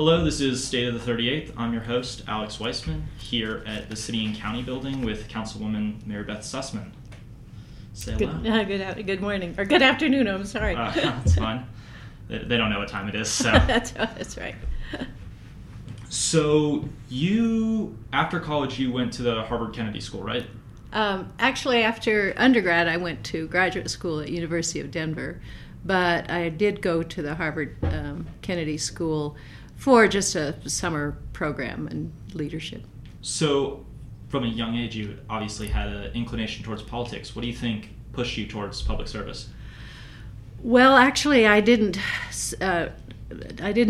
Hello, this is State of the 38th. I'm your host, Alex Weissman, here at the City and County Building with Councilwoman Mary Beth Susman. Say hello. Good morning, or good afternoon, I'm sorry. That's fine. They don't know what time it is, so. That's right. So you, after college, you went to the Harvard Kennedy School, right? Actually, after undergrad, I went to graduate school at University of Denver, but I did go to the Harvard Kennedy School for just a summer program in leadership. So from a young age, you obviously had an inclination towards politics. What do you think pushed you towards public service? Well, actually, I didn't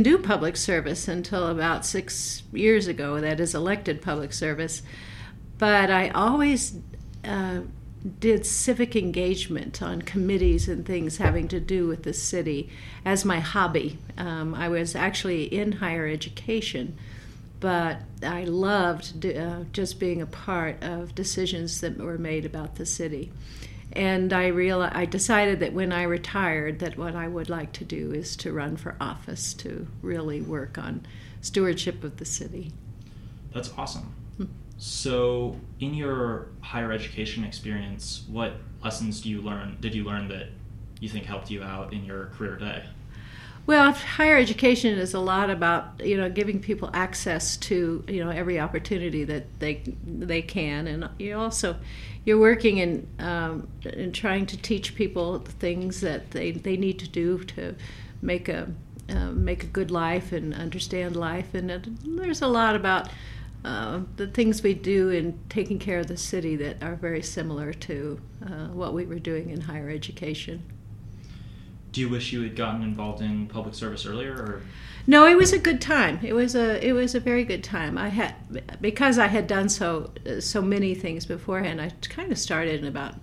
do public service until about 6 years ago, that is elected public service. But I always did civic engagement on committees and things having to do with the city as my hobby. I was actually in higher education, but I loved just being a part of decisions that were made about the city. And I decided that when I retired that what I would like to do is to run for office to really work on stewardship of the city. That's awesome. So in your higher education experience, what lessons did you learn that you think helped you out in your career today? Well, higher education is a lot about, giving people access to, every opportunity that they can. And you're working in trying to teach people things that they need to do to make a good life and understand life. And there's a lot about the things we do in taking care of the city that are very similar to what we were doing in higher education. Do you wish you had gotten involved in public service earlier? Or? No, it was a good time. It was a very good time. Because I had done so many things beforehand. I kind of started in about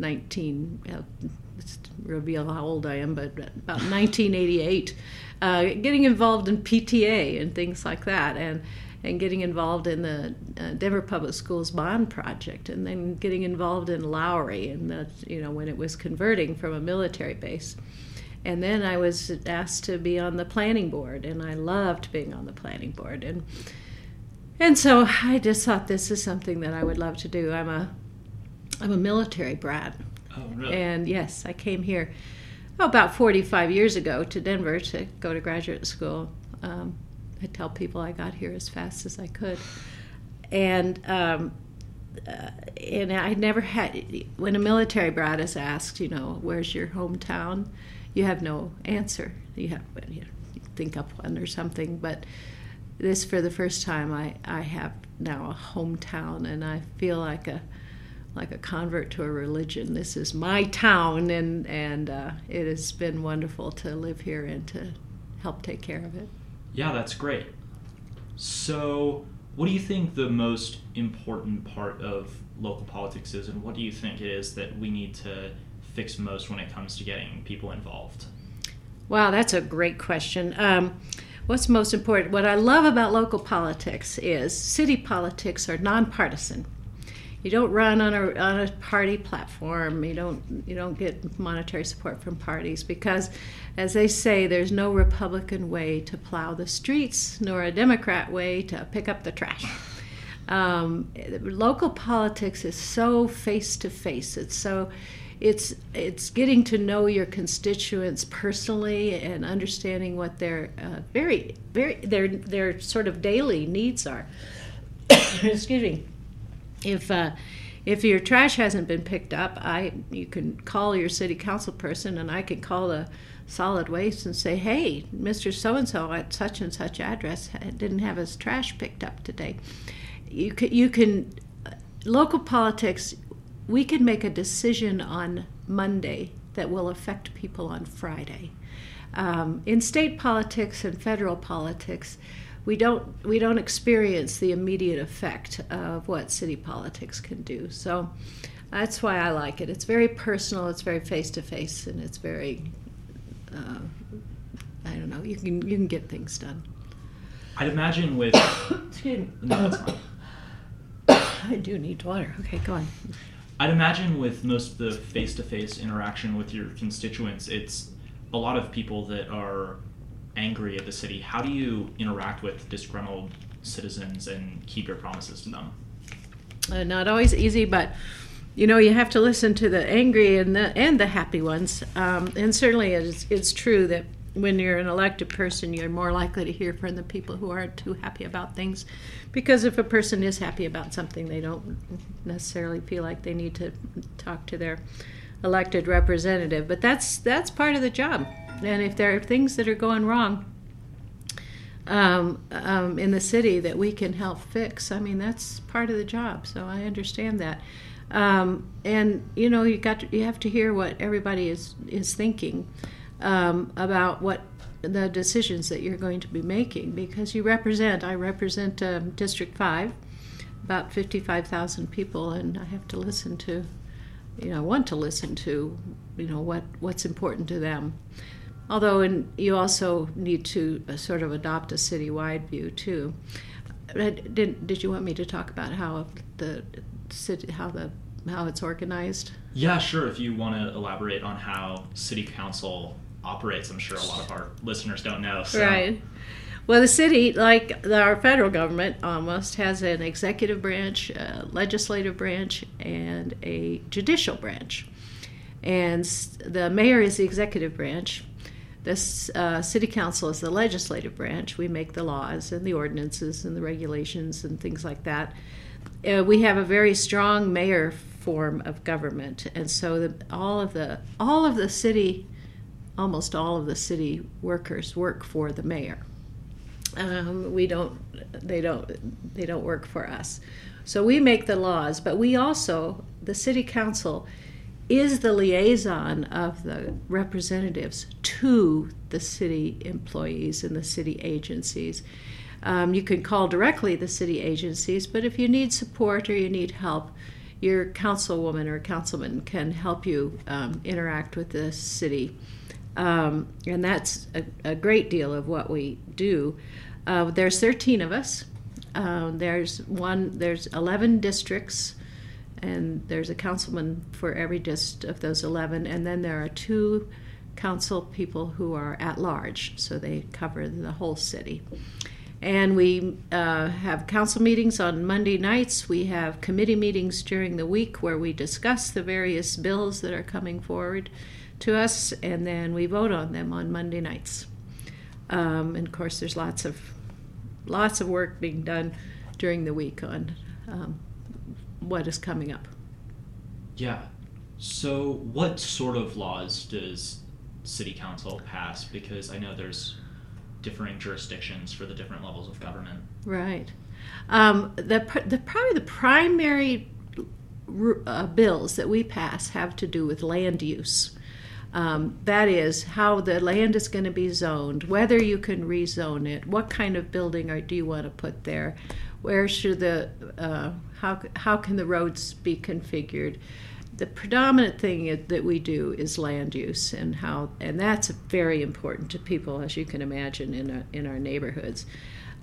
19. Let's reveal how old I am, but about 1988, getting involved in PTA and things like that, and getting involved in the Denver Public Schools bond project, and then getting involved in Lowry, and when it was converting from a military base. And then I was asked to be on the planning board, and I loved being on the planning board. And so I just thought this is something that I would love to do. I'm a military brat. Oh, really? And yes, I came here about 45 years ago to Denver to go to graduate school. I tell people I got here as fast as I could, and I never had. When a military brat is asked, where's your hometown, you have no answer. You think up one or something. But this, for the first time, I have now a hometown, and I feel like a convert to a religion. This is my town, and it has been wonderful to live here and to help take care of it. Yeah, that's great. So what do you think the most important part of local politics is, and what do you think it is that we need to fix most when it comes to getting people involved? Wow, that's a great question. What's most important? What I love about local politics is city politics are nonpartisan. You don't run on a party platform. You don't get monetary support from parties because, as they say, there's no Republican way to plow the streets nor a Democrat way to pick up the trash. Local politics is so face to face. It's getting to know your constituents personally and understanding what their very very their sort of daily needs are. Excuse me. If your trash hasn't been picked up, you can call your city council person, and I can call the solid waste and say, hey, Mr. So-and-so at such and such address didn't have his trash picked up today. Local politics, we can make a decision on Monday that will affect people on Friday. In state politics and federal politics, we don't experience the immediate effect of what city politics can do. So that's why I like it. It's very personal, it's very face-to-face, and it's very, you can get things done. I'd imagine with... Excuse me. No, it's fine. I do need water. Okay, go on. I'd imagine with most of the face-to-face interaction with your constituents, it's a lot of people that are angry at the city, how do you interact with disgruntled citizens and keep your promises to them? Not always easy, but you have to listen to the angry and the happy ones. And certainly it's true that when you're an elected person, you're more likely to hear from the people who aren't too happy about things, because if a person is happy about something, they don't necessarily feel like they need to talk to their elected representative. But that's part of the job. And if there are things that are going wrong in the city that we can help fix, that's part of the job. So I understand that. And you have to hear what everybody is thinking about what the decisions that you're going to be making, because I represent District 5, about 55,000 people, and I have to listen to, what's important to them. Although, and you also need to sort of adopt a citywide view too. Did you want me to talk about how the city, how it's organized? Yeah, sure. If you want to elaborate on how City Council operates, I'm sure a lot of our listeners don't know. So. Right. Well, the city, like our federal government almost, has an executive branch, a legislative branch, and a judicial branch. And the mayor is the executive branch. This city council is the legislative branch. We make the laws and the ordinances and the regulations and things like that. We have a very strong mayor form of government, and so almost all of the city workers work for the mayor. They don't work for us. So we make the laws, but we also, the city council is the liaison of the representatives to the city employees and the city agencies. You can call directly the city agencies, but if you need support or you need help, your councilwoman or councilman can help you interact with the city. And that's a great deal of what we do. There's 13 of us. There's 11 districts, and there's a councilman for every district of those 11, and then there are two council people who are at large, so they cover the whole city. And we have council meetings on Monday nights. We have committee meetings during the week where we discuss the various bills that are coming forward to us, and then we vote on them on Monday nights. And of course, there's lots of work being done during the week on what is coming up. Yeah. So what sort of laws does City Council pass? Because I know there's differing jurisdictions for the different levels of government. Right. Probably the primary bills that we pass have to do with land use. That is, how the land is going to be zoned, whether you can rezone it, what kind of building do you want to put there, where should how can the roads be configured. The predominant thing that we do is land use, and that's very important to people, as you can imagine, in our neighborhoods.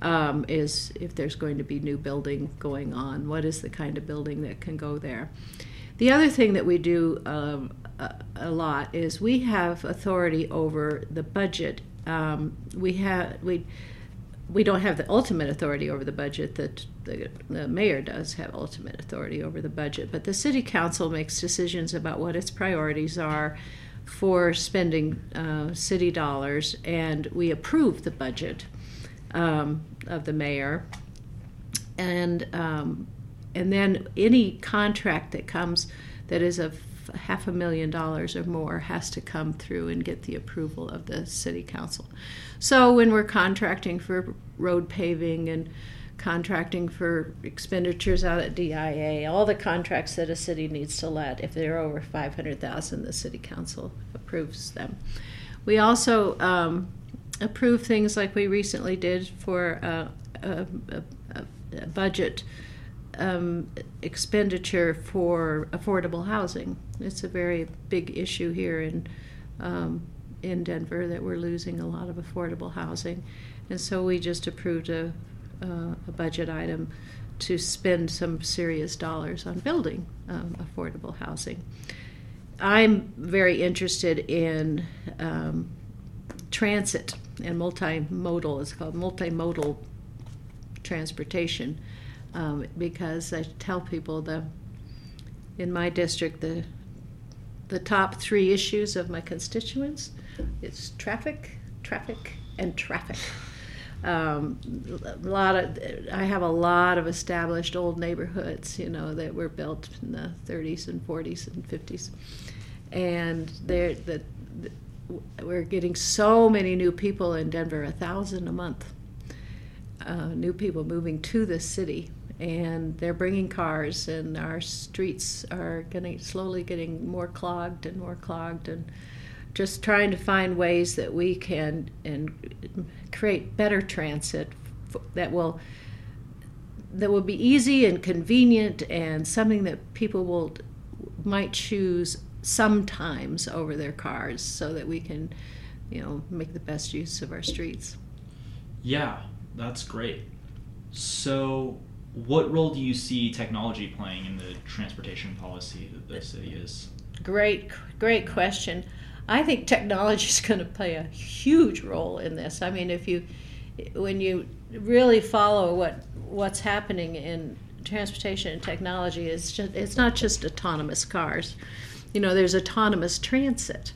Is if there's going to be new building going on, what is the kind of building that can go there? The other thing that we do a lot is we have authority over the budget. We don't have the ultimate authority over the budget. That the mayor does have ultimate authority over the budget, but the city council makes decisions about what its priorities are for spending city dollars, and we approve the budget of the mayor, and then any contract that comes that is of $500,000 or more has to come through and get the approval of the city council. So when we're contracting for road paving and contracting for expenditures out at DIA, all the contracts that a city needs to let, if they're over $500,000, the city council approves them. We also approve things like we recently did for a budget expenditure for affordable housing. It's a very big issue here in Denver that we're losing a lot of affordable housing, and so we just approved a budget item to spend some serious dollars on building affordable housing. I'm very interested in transit and multimodal, it's called multimodal transportation, because I tell people in my district the top three issues of my constituents, it's traffic, traffic, and traffic. I have a lot of established old neighborhoods, that were built in the 30s and 40s and 50s, and we're getting so many new people in Denver, 1,000 a month, new people moving to the city, and they're bringing cars, and our streets are slowly getting more clogged and more clogged, and just trying to find ways that we can and create better transit that will be easy and convenient and something that people might choose sometimes over their cars, so that we can, make the best use of our streets. Yeah, that's great. So what role do you see technology playing in the transportation policy that the city is? Great question. I think technology is going to play a huge role in this. I mean, when you really follow what's happening in transportation and technology, it's not just autonomous cars. There's autonomous transit.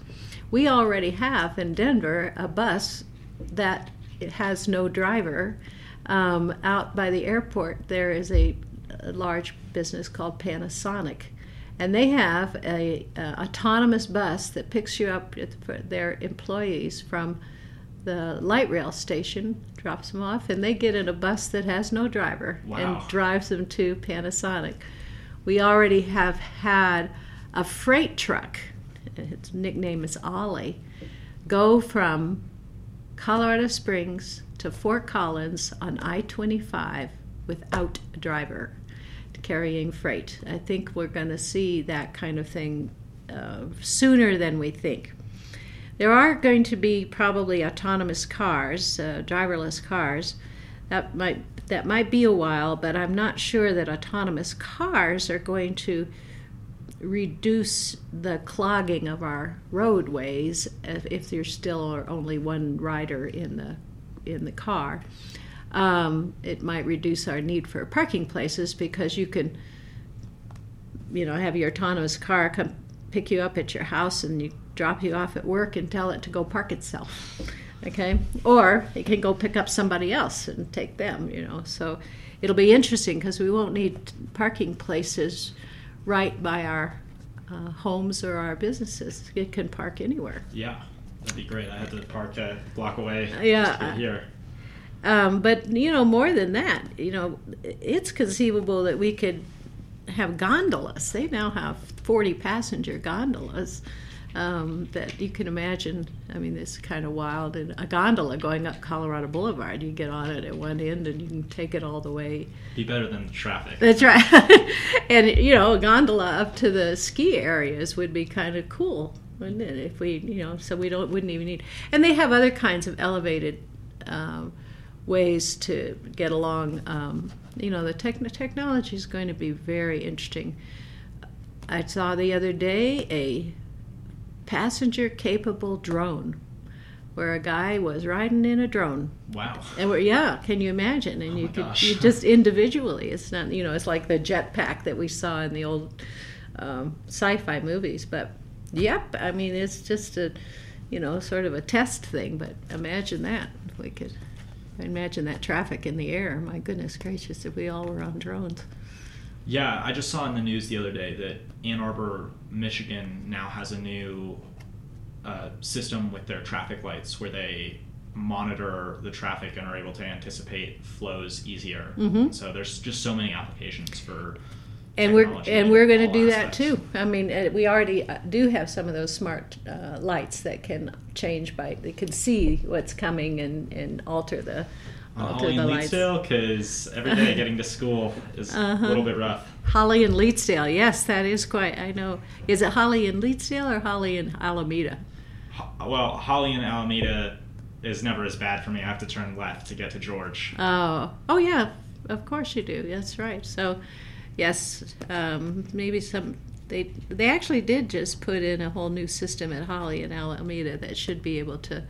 We already have in Denver a bus that it has no driver. Out by the airport, there is a large business called Panasonic. And they have a autonomous bus that picks you up, their employees, from the light rail station, drops them off, and they get in a bus that has no driver. Wow. And drives them to Panasonic. We already have had a freight truck, its nickname is Ollie, go from Colorado Springs to Fort Collins on I-25 without a driver, carrying freight. I think we're going to see that kind of thing sooner than we think. There are going to be probably autonomous cars, driverless cars. That might be a while, but I'm not sure that autonomous cars are going to reduce the clogging of our roadways if there's still only one rider in the car. It might reduce our need for parking places, because you can, have your autonomous car come pick you up at your house and you drop you off at work and tell it to go park itself, okay? Or it can go pick up somebody else and take them, So it'll be interesting, because we won't need parking places right by our homes or our businesses. It can park anywhere. Yeah, that'd be great. I had to park a block away just to here. But, more than that, it's conceivable that we could have gondolas. They now have 40-passenger gondolas that you can imagine. I mean, it's kind of wild. And a gondola going up Colorado Boulevard, you get on it at one end and you can take it all the way. Be better than traffic. That's right. And, a gondola up to the ski areas would be kind of cool, wouldn't it? If we, so we wouldn't even need. And they have other kinds of elevated ways to get along. The technology is going to be very interesting. I saw the other day a passenger-capable drone, where a guy was riding in a drone. Wow! And can you imagine? And you just individually. It's not, it's like the jetpack that we saw in the old sci-fi movies. But yep, I mean, it's just a, sort of a test thing. But imagine that we could. Imagine that traffic in the air. My goodness gracious, if we all were on drones. Yeah, I just saw in the news the other day that Ann Arbor, Michigan now has a new system with their traffic lights where they monitor the traffic and are able to anticipate flows easier. Mm-hmm. So there's just so many applications for technology. We're going to do aspects. That too. I mean, we already do have some of those smart lights that can change they can see what's coming and alter the Holly and lights. Leedsdale, because every day getting to school is a little bit rough. Holly and Leedsdale, yes, that is quite. I know. Is it Holly and Leedsdale or Holly and Alameda? Well, Holly and Alameda is never as bad for me. I have to turn left to get to George. Oh yeah, of course you do. That's right. So. Yes, maybe some. They actually did just put in a whole new system at Holly and Alameda that should be able to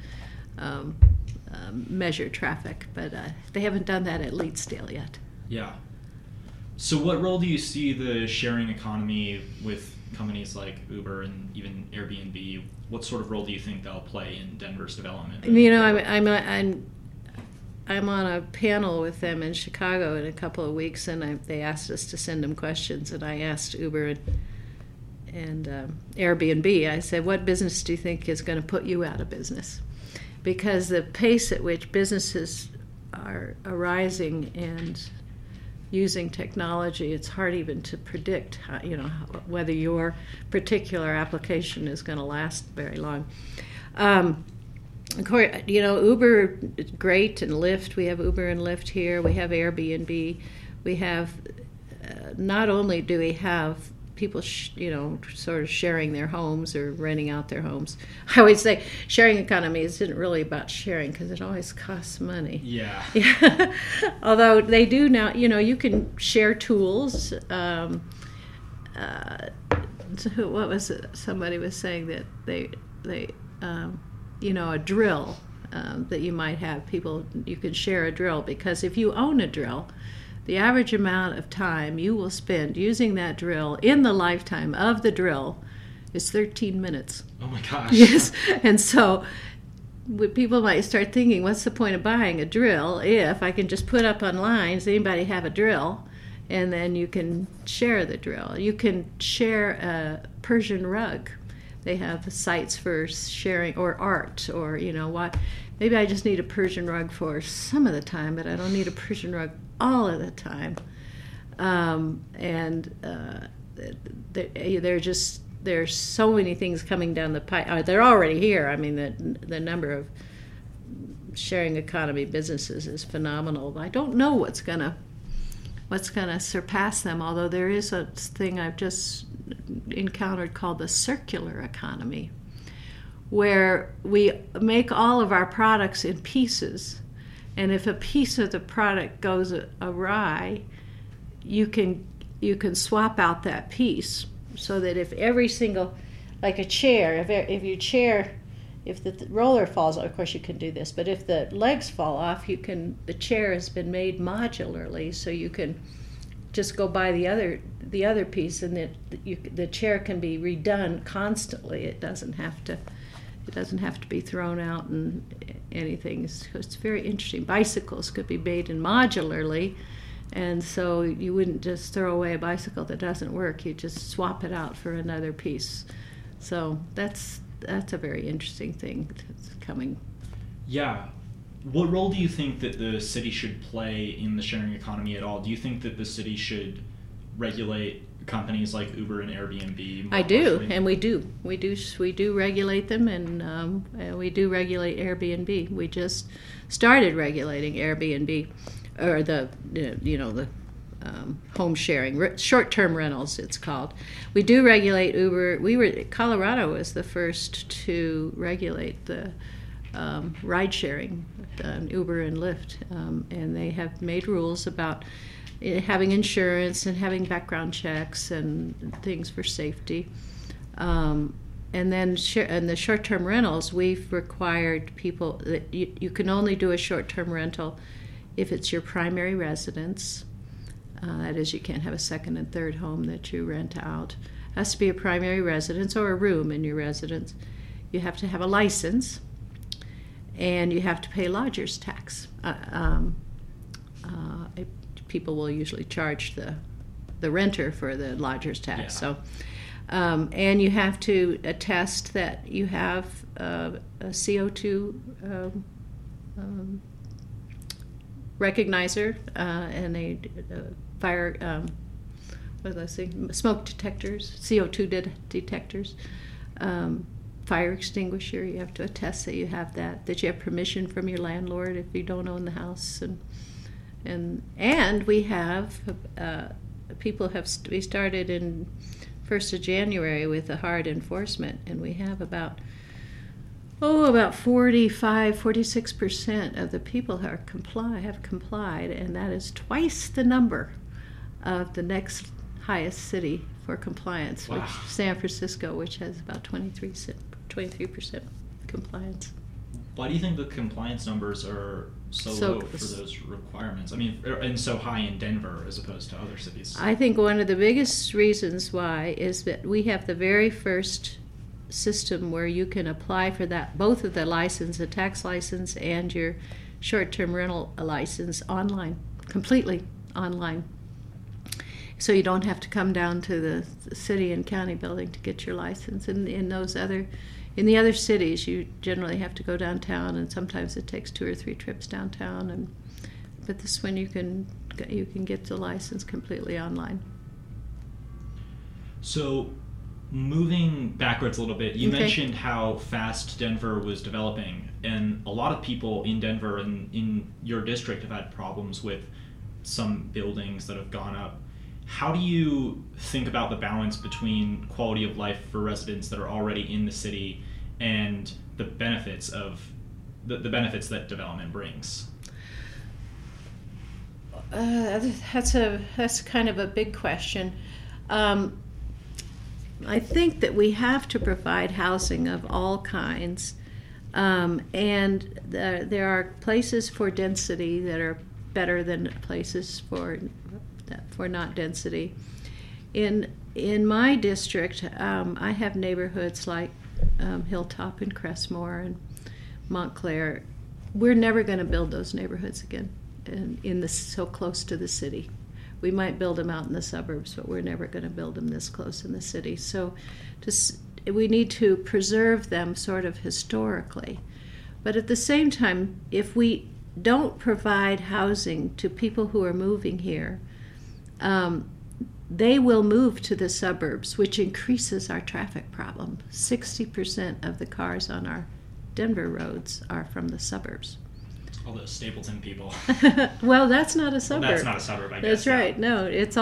measure traffic, but they haven't done that at Leedsdale yet. Yeah. So what role do you see the sharing economy with companies like Uber and even Airbnb? What sort of role do you think they'll play in Denver's development? You know, I'm on a panel with them in Chicago in a couple of weeks, and they asked us to send them questions, and I asked Uber and Airbnb, I said, what business do you think is going to put you out of business? Because the pace at which businesses are arising and using technology, it's hard even to predict how, you know, whether your particular application is going to last very long. Of course, you know, Uber is great, and Lyft. We have Uber and Lyft here. We have Airbnb. We have not only do we have people, you know, sort of sharing their homes or renting out their homes. I always say sharing economy isn't really about sharing because it always costs money. Yeah. Although they do now, you know, you can share tools. What was it? Somebody was saying that they you know, a drill that you might have. People, you can share a drill because if you own a drill, the average amount of time you will spend using that drill in the lifetime of the drill is 13 minutes. Oh, my gosh. Yes, and so people might start thinking, what's the point of buying a drill if I can just put up online, does anybody have a drill? And then you can share the drill. You can share a Persian rug. They have sites for sharing, or art, or, you know, what. Maybe I just need a Persian rug for some of the time, but I don't need a Persian rug all of the time. There's so many things coming down the pipe. They're already here. I mean, the number of sharing economy businesses is phenomenal. I don't know what's gonna surpass them, although there is a thing I've just encountered called the circular economy, where we make all of our products in pieces, and if a piece of the product goes awry, you can swap out that piece, so that if every single, like a chair, if the roller falls off, of course you can do this, but if the legs fall off, the chair has been made modularly, so you can just go buy the other piece, and the chair can be redone constantly. It doesn't have to be thrown out and anything. It's very interesting. Bicycles could be made in modularly, and so you wouldn't just throw away a bicycle that doesn't work. You just swap it out for another piece. So that's a very interesting thing that's coming. Yeah. What role do you think that the city should play in the sharing economy at all? Do you think that the city should regulate companies like Uber and Airbnb? I do, and we do regulate them, and we do regulate Airbnb. We just started regulating Airbnb, or the home sharing, short-term rentals, it's called. We do regulate Uber. Colorado was the first to regulate the ride sharing, Uber and Lyft, and they have made rules about having insurance and having background checks and things for safety. And the short-term rentals, we've required people that you can only do a short-term rental if it's your primary residence. That is, you can't have a second and third home that you rent out. It has to be a primary residence or a room in your residence. You have to have a license, and you have to pay lodger's tax. People will usually charge the renter for the lodger's tax. Yeah. So, and you have to attest that you have a CO2 recognizer and a fire. Smoke detectors, CO2 detectors, fire extinguisher. You have to attest that you have that. That you have permission from your landlord if you don't own the house. And we have we started in 1st of January with a hard enforcement, and we have about 46% of the people have complied, and that is twice the number of the next highest city for compliance, wow, which is San Francisco, which has about 23% compliance. Why do you think the compliance numbers are so low for those requirements? I mean, and so high in Denver as opposed to other cities? I think one of the biggest reasons why is that we have the very first system where you can apply for that, both of the license, a tax license and your short-term rental license online, completely online. So you don't have to come down to the city and county building to get your license. And in the other cities, you generally have to go downtown, and sometimes it takes 2 or 3 trips downtown. But this one, you can get the license completely online. So, moving backwards a little bit, you mentioned how fast Denver was developing, and a lot of people in Denver and in your district have had problems with some buildings that have gone up. How do you think about the balance between quality of life for residents that are already in the city and the benefits of the benefits that development brings? That's kind of a big question. I think that we have to provide housing of all kinds, and there are places for density that are better than places for not density. In my district, I have neighborhoods like Hilltop and Cressmore and Montclair. We're never going to build those neighborhoods again, so close to the city. We might build them out in the suburbs, but we're never going to build them this close in the city. So, we need to preserve them sort of historically. But at the same time, if we don't provide housing to people who are moving here, they will move to the suburbs, which increases our traffic problem. 60% of the cars on our Denver roads are from the suburbs. All those Stapleton people. Well, that's not a suburb. That's not a suburb, I guess. That's right. Yeah. No, it's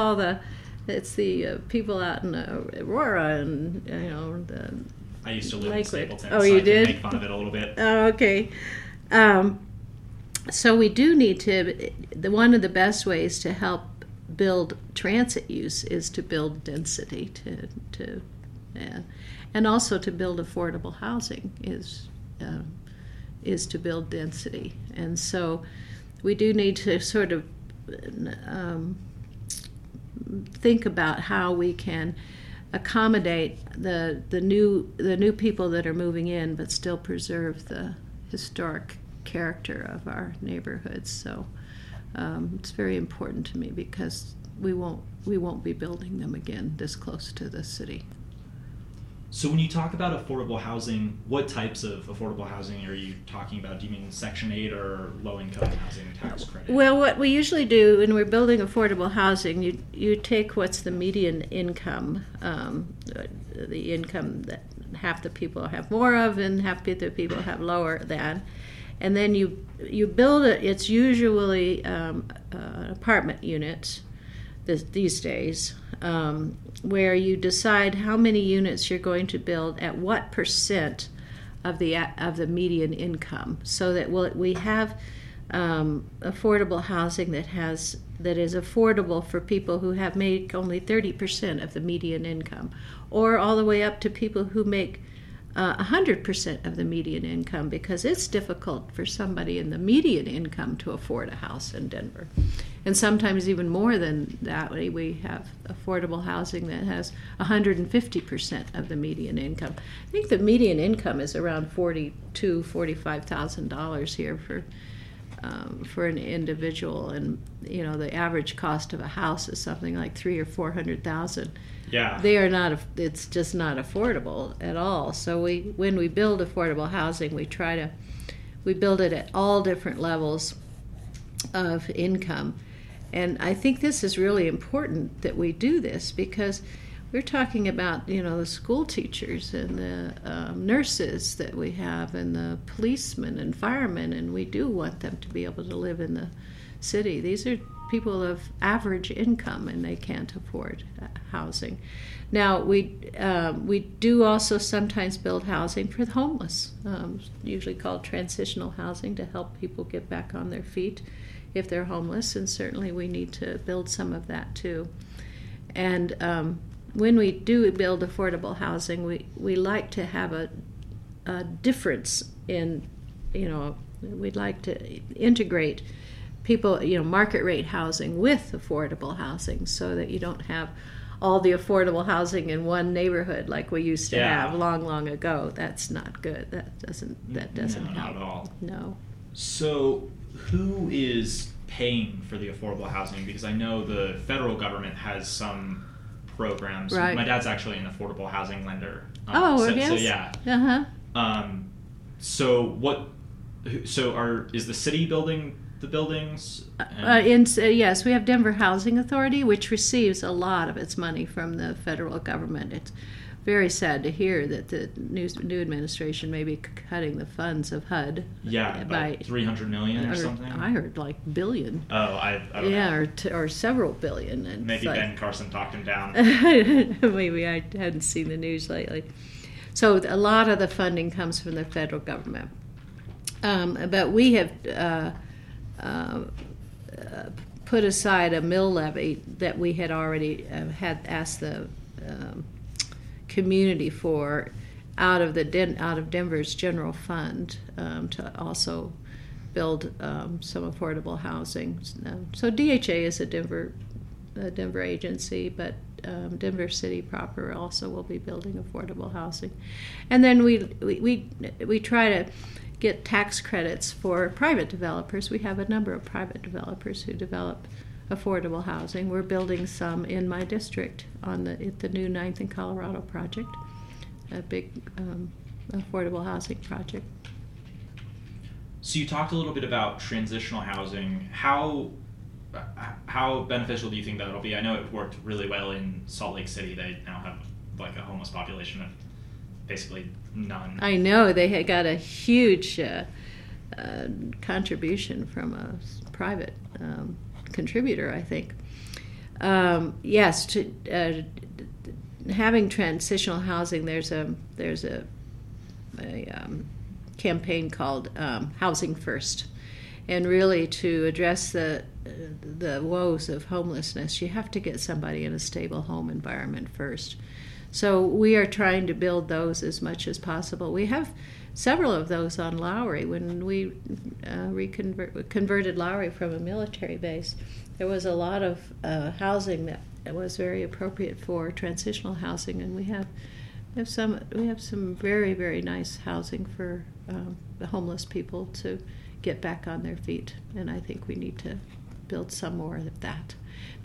the people out in Aurora and, I used to live Lakewood. In Stapleton. Oh, so you did? I make fun of it a little bit. Oh, okay. So we do need to, one of the best ways to help build transit use is to build density and also to build affordable housing is to build density. And so we do need to sort of think about how we can accommodate the new people that are moving in but still preserve the historic character of our neighborhoods. So it's very important to me because we won't be building them again this close to the city. So when you talk about affordable housing, what types of affordable housing are you talking about? Do you mean Section 8 or low-income housing tax credit? Well, what we usually do when we're building affordable housing, you take what's the median income, the income that half the people have more of and half the people have lower than. And then you build it. It's usually apartment units these days, where you decide how many units you're going to build at what percent of the median income, so that we have affordable housing that is affordable for people who have make only 30% of the median income, or all the way up to people who make 100% of the median income, because it's difficult for somebody in the median income to afford a house in Denver. And sometimes even more than that, we have affordable housing that has 150% of the median income. I think the median income is around $42,000, $45,000 here for an individual, and the average cost of a house is something like $300,000 or $400,000. Yeah, they are not. It's just not affordable at all. So when we build affordable housing, we build it at all different levels of income, and I think this is really important that we do this because we're talking about the school teachers and the nurses that we have and the policemen and firemen, and we do want them to be able to live in the city. These are people of average income, and they can't afford housing. Now, we do also sometimes build housing for the homeless, usually called transitional housing, to help people get back on their feet if they're homeless, and certainly we need to build some of that too. And when we do build affordable housing, we like to have a difference in you know, we'd like to integrate people, you know, market rate housing with affordable housing so that you don't have all the affordable housing in one neighborhood like we used to have long ago. That's not good. That doesn't help. Not at all. No. So who is paying for the affordable housing? Because I know the federal government has some programs. Right. My dad's actually an affordable housing lender. So yeah. Uh-huh. So is the city building the buildings? Yes, we have Denver Housing Authority, which receives a lot of its money from the federal government. It's very sad to hear that the new administration may be cutting the funds of HUD. Yeah, by $300 million or something. I heard like billion. Oh, I don't know. or several billion. And maybe Ben Carson talked him down. Maybe I hadn't seen the news lately. So a lot of the funding comes from the federal government, but we have put aside a mill levy that we had already had asked the community for out of Denver's general fund to also build some affordable housing. So DHA is a Denver agency, but Denver City proper also will be building affordable housing. And then we try to get tax credits for private developers. We have a number of private developers who develop affordable housing. We're building some in my district at the new 9th and Colorado project, a big affordable housing project. So you talked a little bit about transitional housing. How beneficial do you think that'll be? I know it worked really well in Salt Lake City. They now have like a homeless population of basically none. I know they had got a huge contribution from a private contributor, I think. Yes, having transitional housing, there's a campaign called Housing First, and really to address the woes of homelessness, you have to get somebody in a stable home environment first. So we are trying to build those as much as possible. We have several of those on Lowry. When we converted Lowry from a military base, there was a lot of housing that was very appropriate for transitional housing, and we have some very, very nice housing for the homeless people to get back on their feet, and I think we need to build some more of that,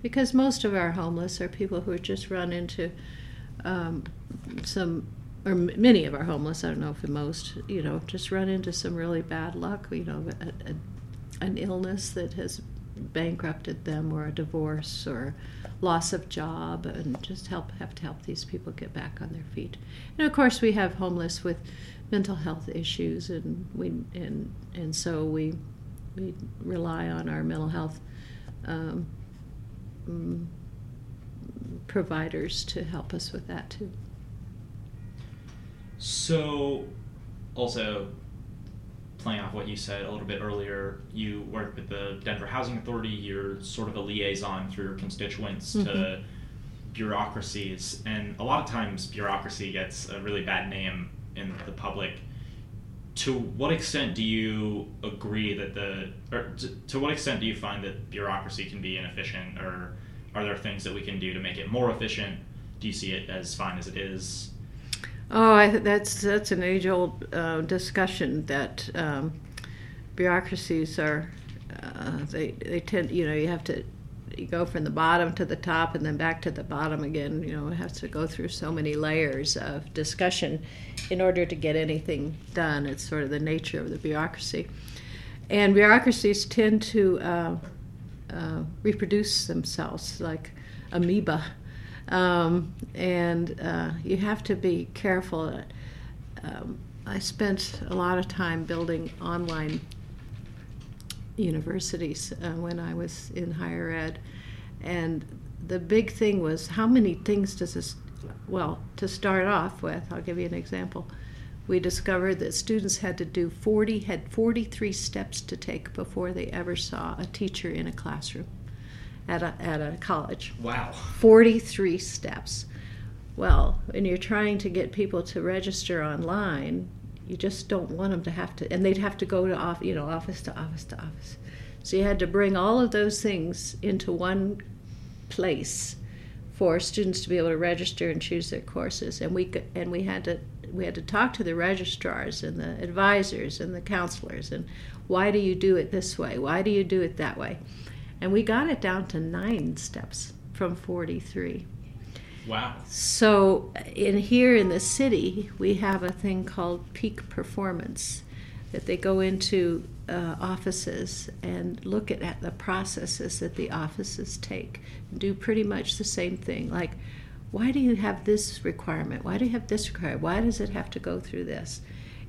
because most of our homeless are people who just run into many of our homeless, I don't know if the most, you know, just run into some really bad luck, you know, an illness that has bankrupted them, or a divorce, or loss of job, and just have to help these people get back on their feet. And of course, we have homeless with mental health issues, and so we rely on our mental health providers to help us with that too. So also playing off what you said a little bit earlier, you work with the Denver Housing Authority, you're sort of a liaison through your constituents to bureaucracies, and a lot of times bureaucracy gets a really bad name in the public. To what extent do you agree that to what extent do you find that bureaucracy can be inefficient, or are there things that we can do to make it more efficient? Do you see it as fine as it is? Oh, that's an age-old discussion that bureaucracies are. They tend, you know, you go from the bottom to the top and then back to the bottom again. You know, it has to go through so many layers of discussion in order to get anything done. It's sort of the nature of the bureaucracy, and bureaucracies tend to reproduce themselves like amoeba, and you have to be careful. I spent a lot of time building online universities when I was in higher ed, and the big thing was how many things does this. Well, to start off with, I'll give you an example. We discovered that students had to do 43 steps to take before they ever saw a teacher in a classroom at a college. Wow. 43 steps. Well, when you're trying to get people to register online, You just don't want them to have to, and they'd have to go office to office to office. So you had to bring all of those things into one place for students to be able to register and choose their courses. And we had to talk to the registrars and the advisors and the counselors and why do you do it this way? Why do you do it that way? And we got it down to 9 steps from 43. Wow. So here in the city, we have a thing called peak performance, that they go into offices and look at the processes that the offices take and do pretty much the same thing. Like, why do you have this requirement? Why do you have this requirement? Why does it have to go through this?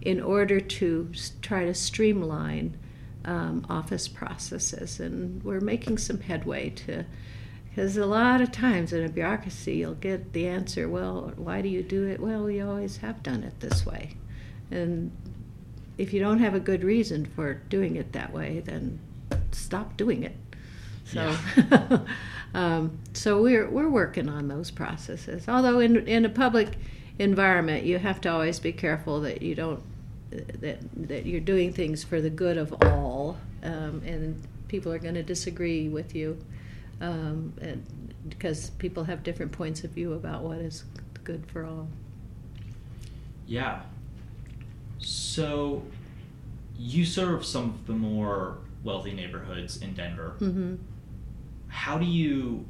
In order to try to streamline office processes. And we're making some headway to... Because a lot of times in a bureaucracy, you'll get the answer, well, why do you do it? Well, we always have done it this way. And if you don't have a good reason for doing it that way, then stop doing it. So yeah. So we're working on those processes. Although in a public environment, you have to always be careful that you don't, that you're doing things for the good of all, and people are going to disagree with you. Because people have different points of view about what is good for all. Yeah. So you serve some of the more wealthy neighborhoods in Denver. Mm-hmm. How do you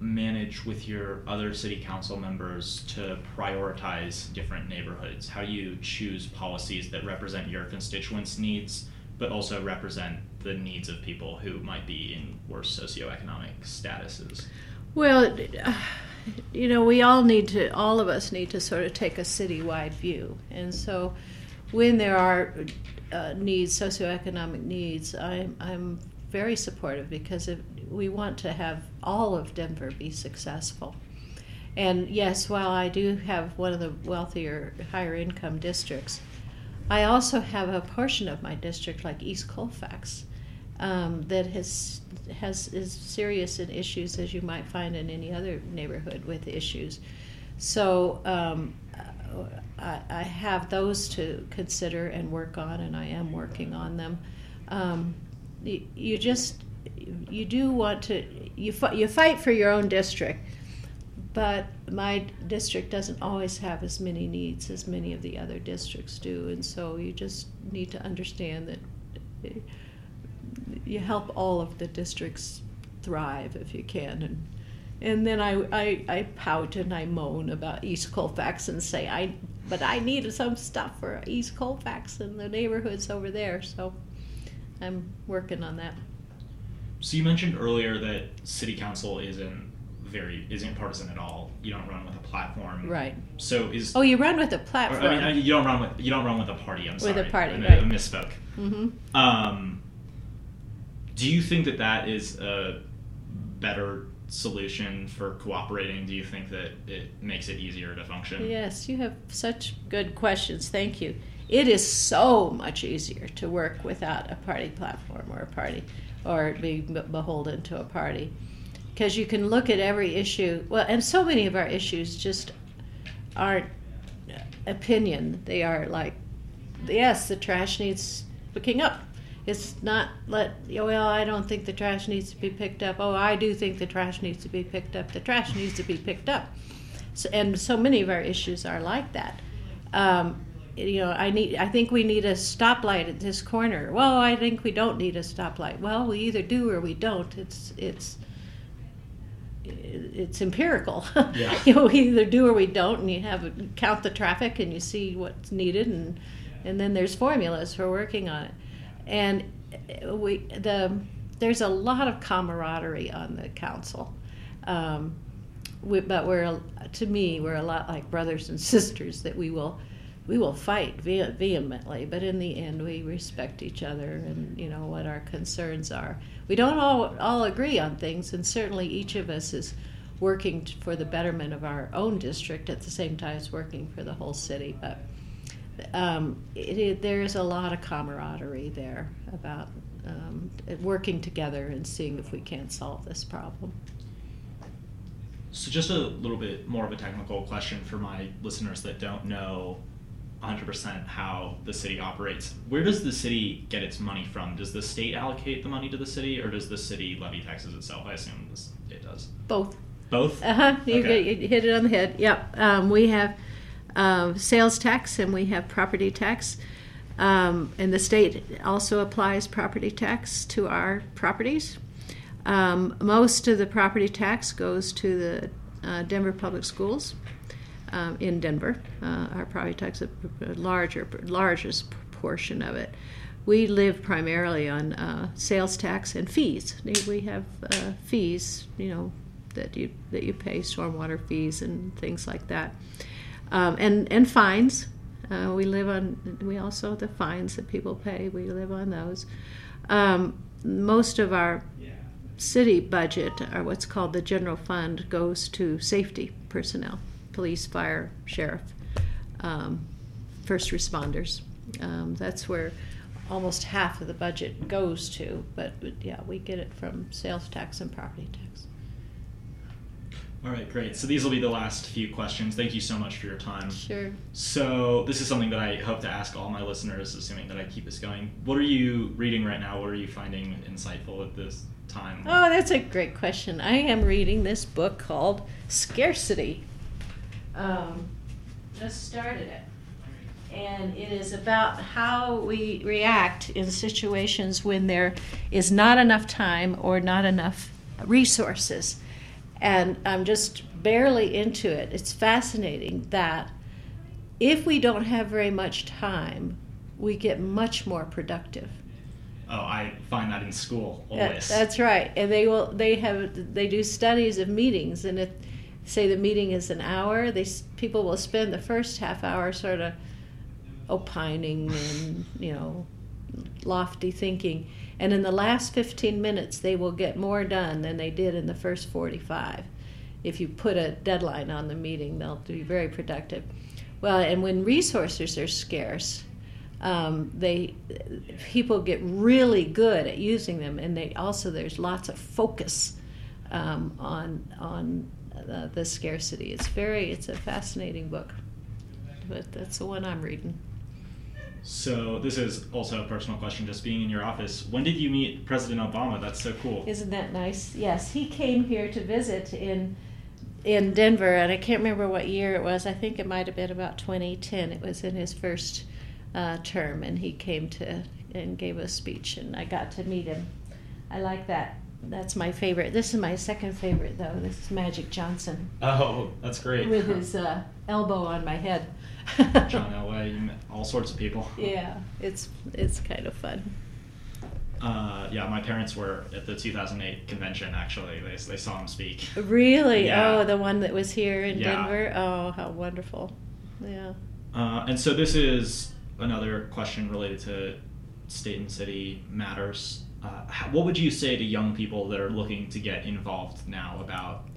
manage with your other city council members to prioritize different neighborhoods? How do you choose policies that represent your constituents' needs, but also represent the needs of people who might be in worse socioeconomic statuses? Well, we all of us need to sort of take a citywide view. And so when there are needs, socioeconomic needs, I'm very supportive, because if we want to have all of Denver be successful. And yes, while I do have one of the wealthier, higher income districts, I also have a portion of my district, like East Colfax, that is serious in issues as you might find in any other neighborhood with issues. So I have those to consider and work on, and I am working on them. You fight for your own district, but my district doesn't always have as many needs as many of the other districts do, and so you just need to understand that you help all of the districts thrive if you can. And then I pout and I moan about East Colfax and say, I need some stuff for East Colfax and the neighborhoods over there, so I'm working on that. So you mentioned earlier that city council isn't partisan at all. You don't run with a platform, right? So you run with a platform. You don't run with a party. With a party, right? I misspoke. Mm-hmm. Do you think that is a better solution for cooperating? Do you think that it makes it easier to function? Yes, you have such good questions. Thank you. It is so much easier to work without a party platform or a party, or be beholden to a party. Because you can look at every issue, well, and so many of our issues just aren't opinion. They are like, yes, the trash needs picking up. It's not I don't think the trash needs to be picked up. Oh, I do think the trash needs to be picked up. The trash needs to be picked up. So, and so many of our issues are like that. I think we need a stoplight at this corner. Well, I think we don't need a stoplight. Well, we either do or we don't. It's empirical. Yeah. We either do or we don't, and you count the traffic and you see what's needed, and then there's formulas for working on it. And there's a lot of camaraderie on the council, but to me we're a lot like brothers and sisters, that we will fight vehemently, but in the end we respect each other and what our concerns are. We don't all agree on things, and certainly each of us is working for the betterment of our own district at the same time as working for the whole city. But there is a lot of camaraderie there about working together and seeing if we can't solve this problem. So just a little bit more of a technical question for my listeners that don't know 100% how the city operates. Where does the city get its money from? Does the state allocate the money to the city, or does the city levy taxes itself? I assume it does. Both. Both? Uh-huh. You hit it on the head. Yep. We have sales tax and we have property tax. And the state also applies property tax to our properties. Most of the property tax goes to the Denver Public Schools in Denver. Our property tax is a largest portion of it. We live primarily on sales tax and fees. We have fees, that you pay, stormwater fees and things like that, and fines. We also the fines that people pay. We live on those. Most of our city budget, or what's called the general fund, goes to safety personnel: police, fire, sheriff, first responders. That's where almost half of the budget goes to. But we get it from sales tax and property tax. All right, great. So these will be the last few questions. Thank you so much for your time. Sure. So this is something that I hope to ask all my listeners, assuming that I keep this going. What are you reading right now? What are you finding insightful at this time? Oh, that's a great question. I am reading this book called Scarcity. Just started it. And it is about how we react in situations when there is not enough time or not enough resources. And I'm just barely into it. It's fascinating that if we don't have very much time, we get much more productive. Oh, I find that in school always. That's right. And they do studies of meetings, and say the meeting is an hour, people will spend the first half hour sort of opining and lofty thinking. And in the last 15 minutes, they will get more done than they did in the first 45. If you put a deadline on the meeting, they'll be very productive. Well, and when resources are scarce, people get really good at using them, and there's lots of focus on the scarcity. It's a fascinating book, but that's the one I'm reading. So this is also a personal question, just being in your office. When did you meet President Obama? That's so cool. Isn't that nice? Yes, he came here to visit in Denver, and I can't remember what year it was. I think it might have been about 2010. It was in his first term, and he came and gave a speech, and I got to meet him. I like that. That's my favorite. This is my second favorite, though. This is Magic Johnson. Oh, that's great. With his elbow on my head. John Elway, you met all sorts of people. Yeah, it's kind of fun. My parents were at the 2008 convention, actually. They saw him speak. Really? Yeah. Oh, the one that was here in Denver? Oh, how wonderful. Yeah. And so this is another question related to state and city matters. What would you say to young people that are looking to get involved now about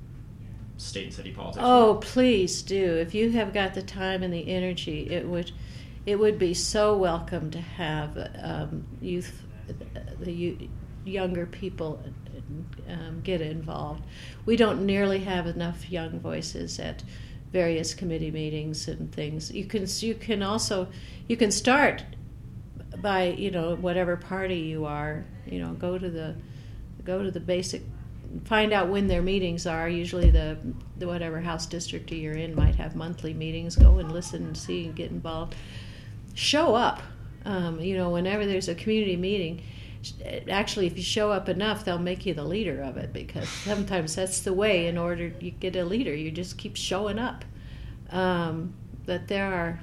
state and city politics? Oh, please do. If you have got the time and the energy, it would be so welcome to have younger people get involved. We don't nearly have enough young voices at various committee meetings and things. You can start by whatever party you are. Go to the basic. Find out when their meetings are. Usually the whatever house district you're in might have monthly meetings. Go and listen and see and get involved. Show up. Whenever there's a community meeting, actually, if you show up enough, they'll make you the leader of it, because sometimes that's the way in order you get a leader. You just keep showing up. But there are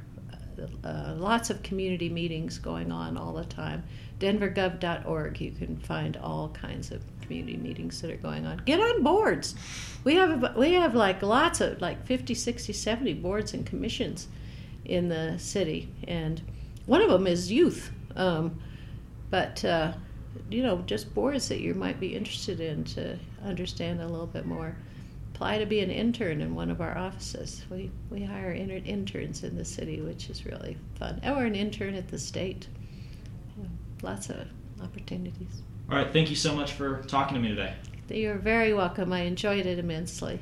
lots of community meetings going on all the time. denvergov.org, you can find all kinds of community meetings that are going on. Get on boards. We have like lots of 50, 60, 70 boards and commissions in the city, and one of them is youth. Just boards that you might be interested in to understand a little bit more. Apply to be an intern in one of our offices. We hire interns in the city, which is really fun. Or an intern at the state. Lots of opportunities. All right, thank you so much for talking to me today. You're very welcome. I enjoyed it immensely.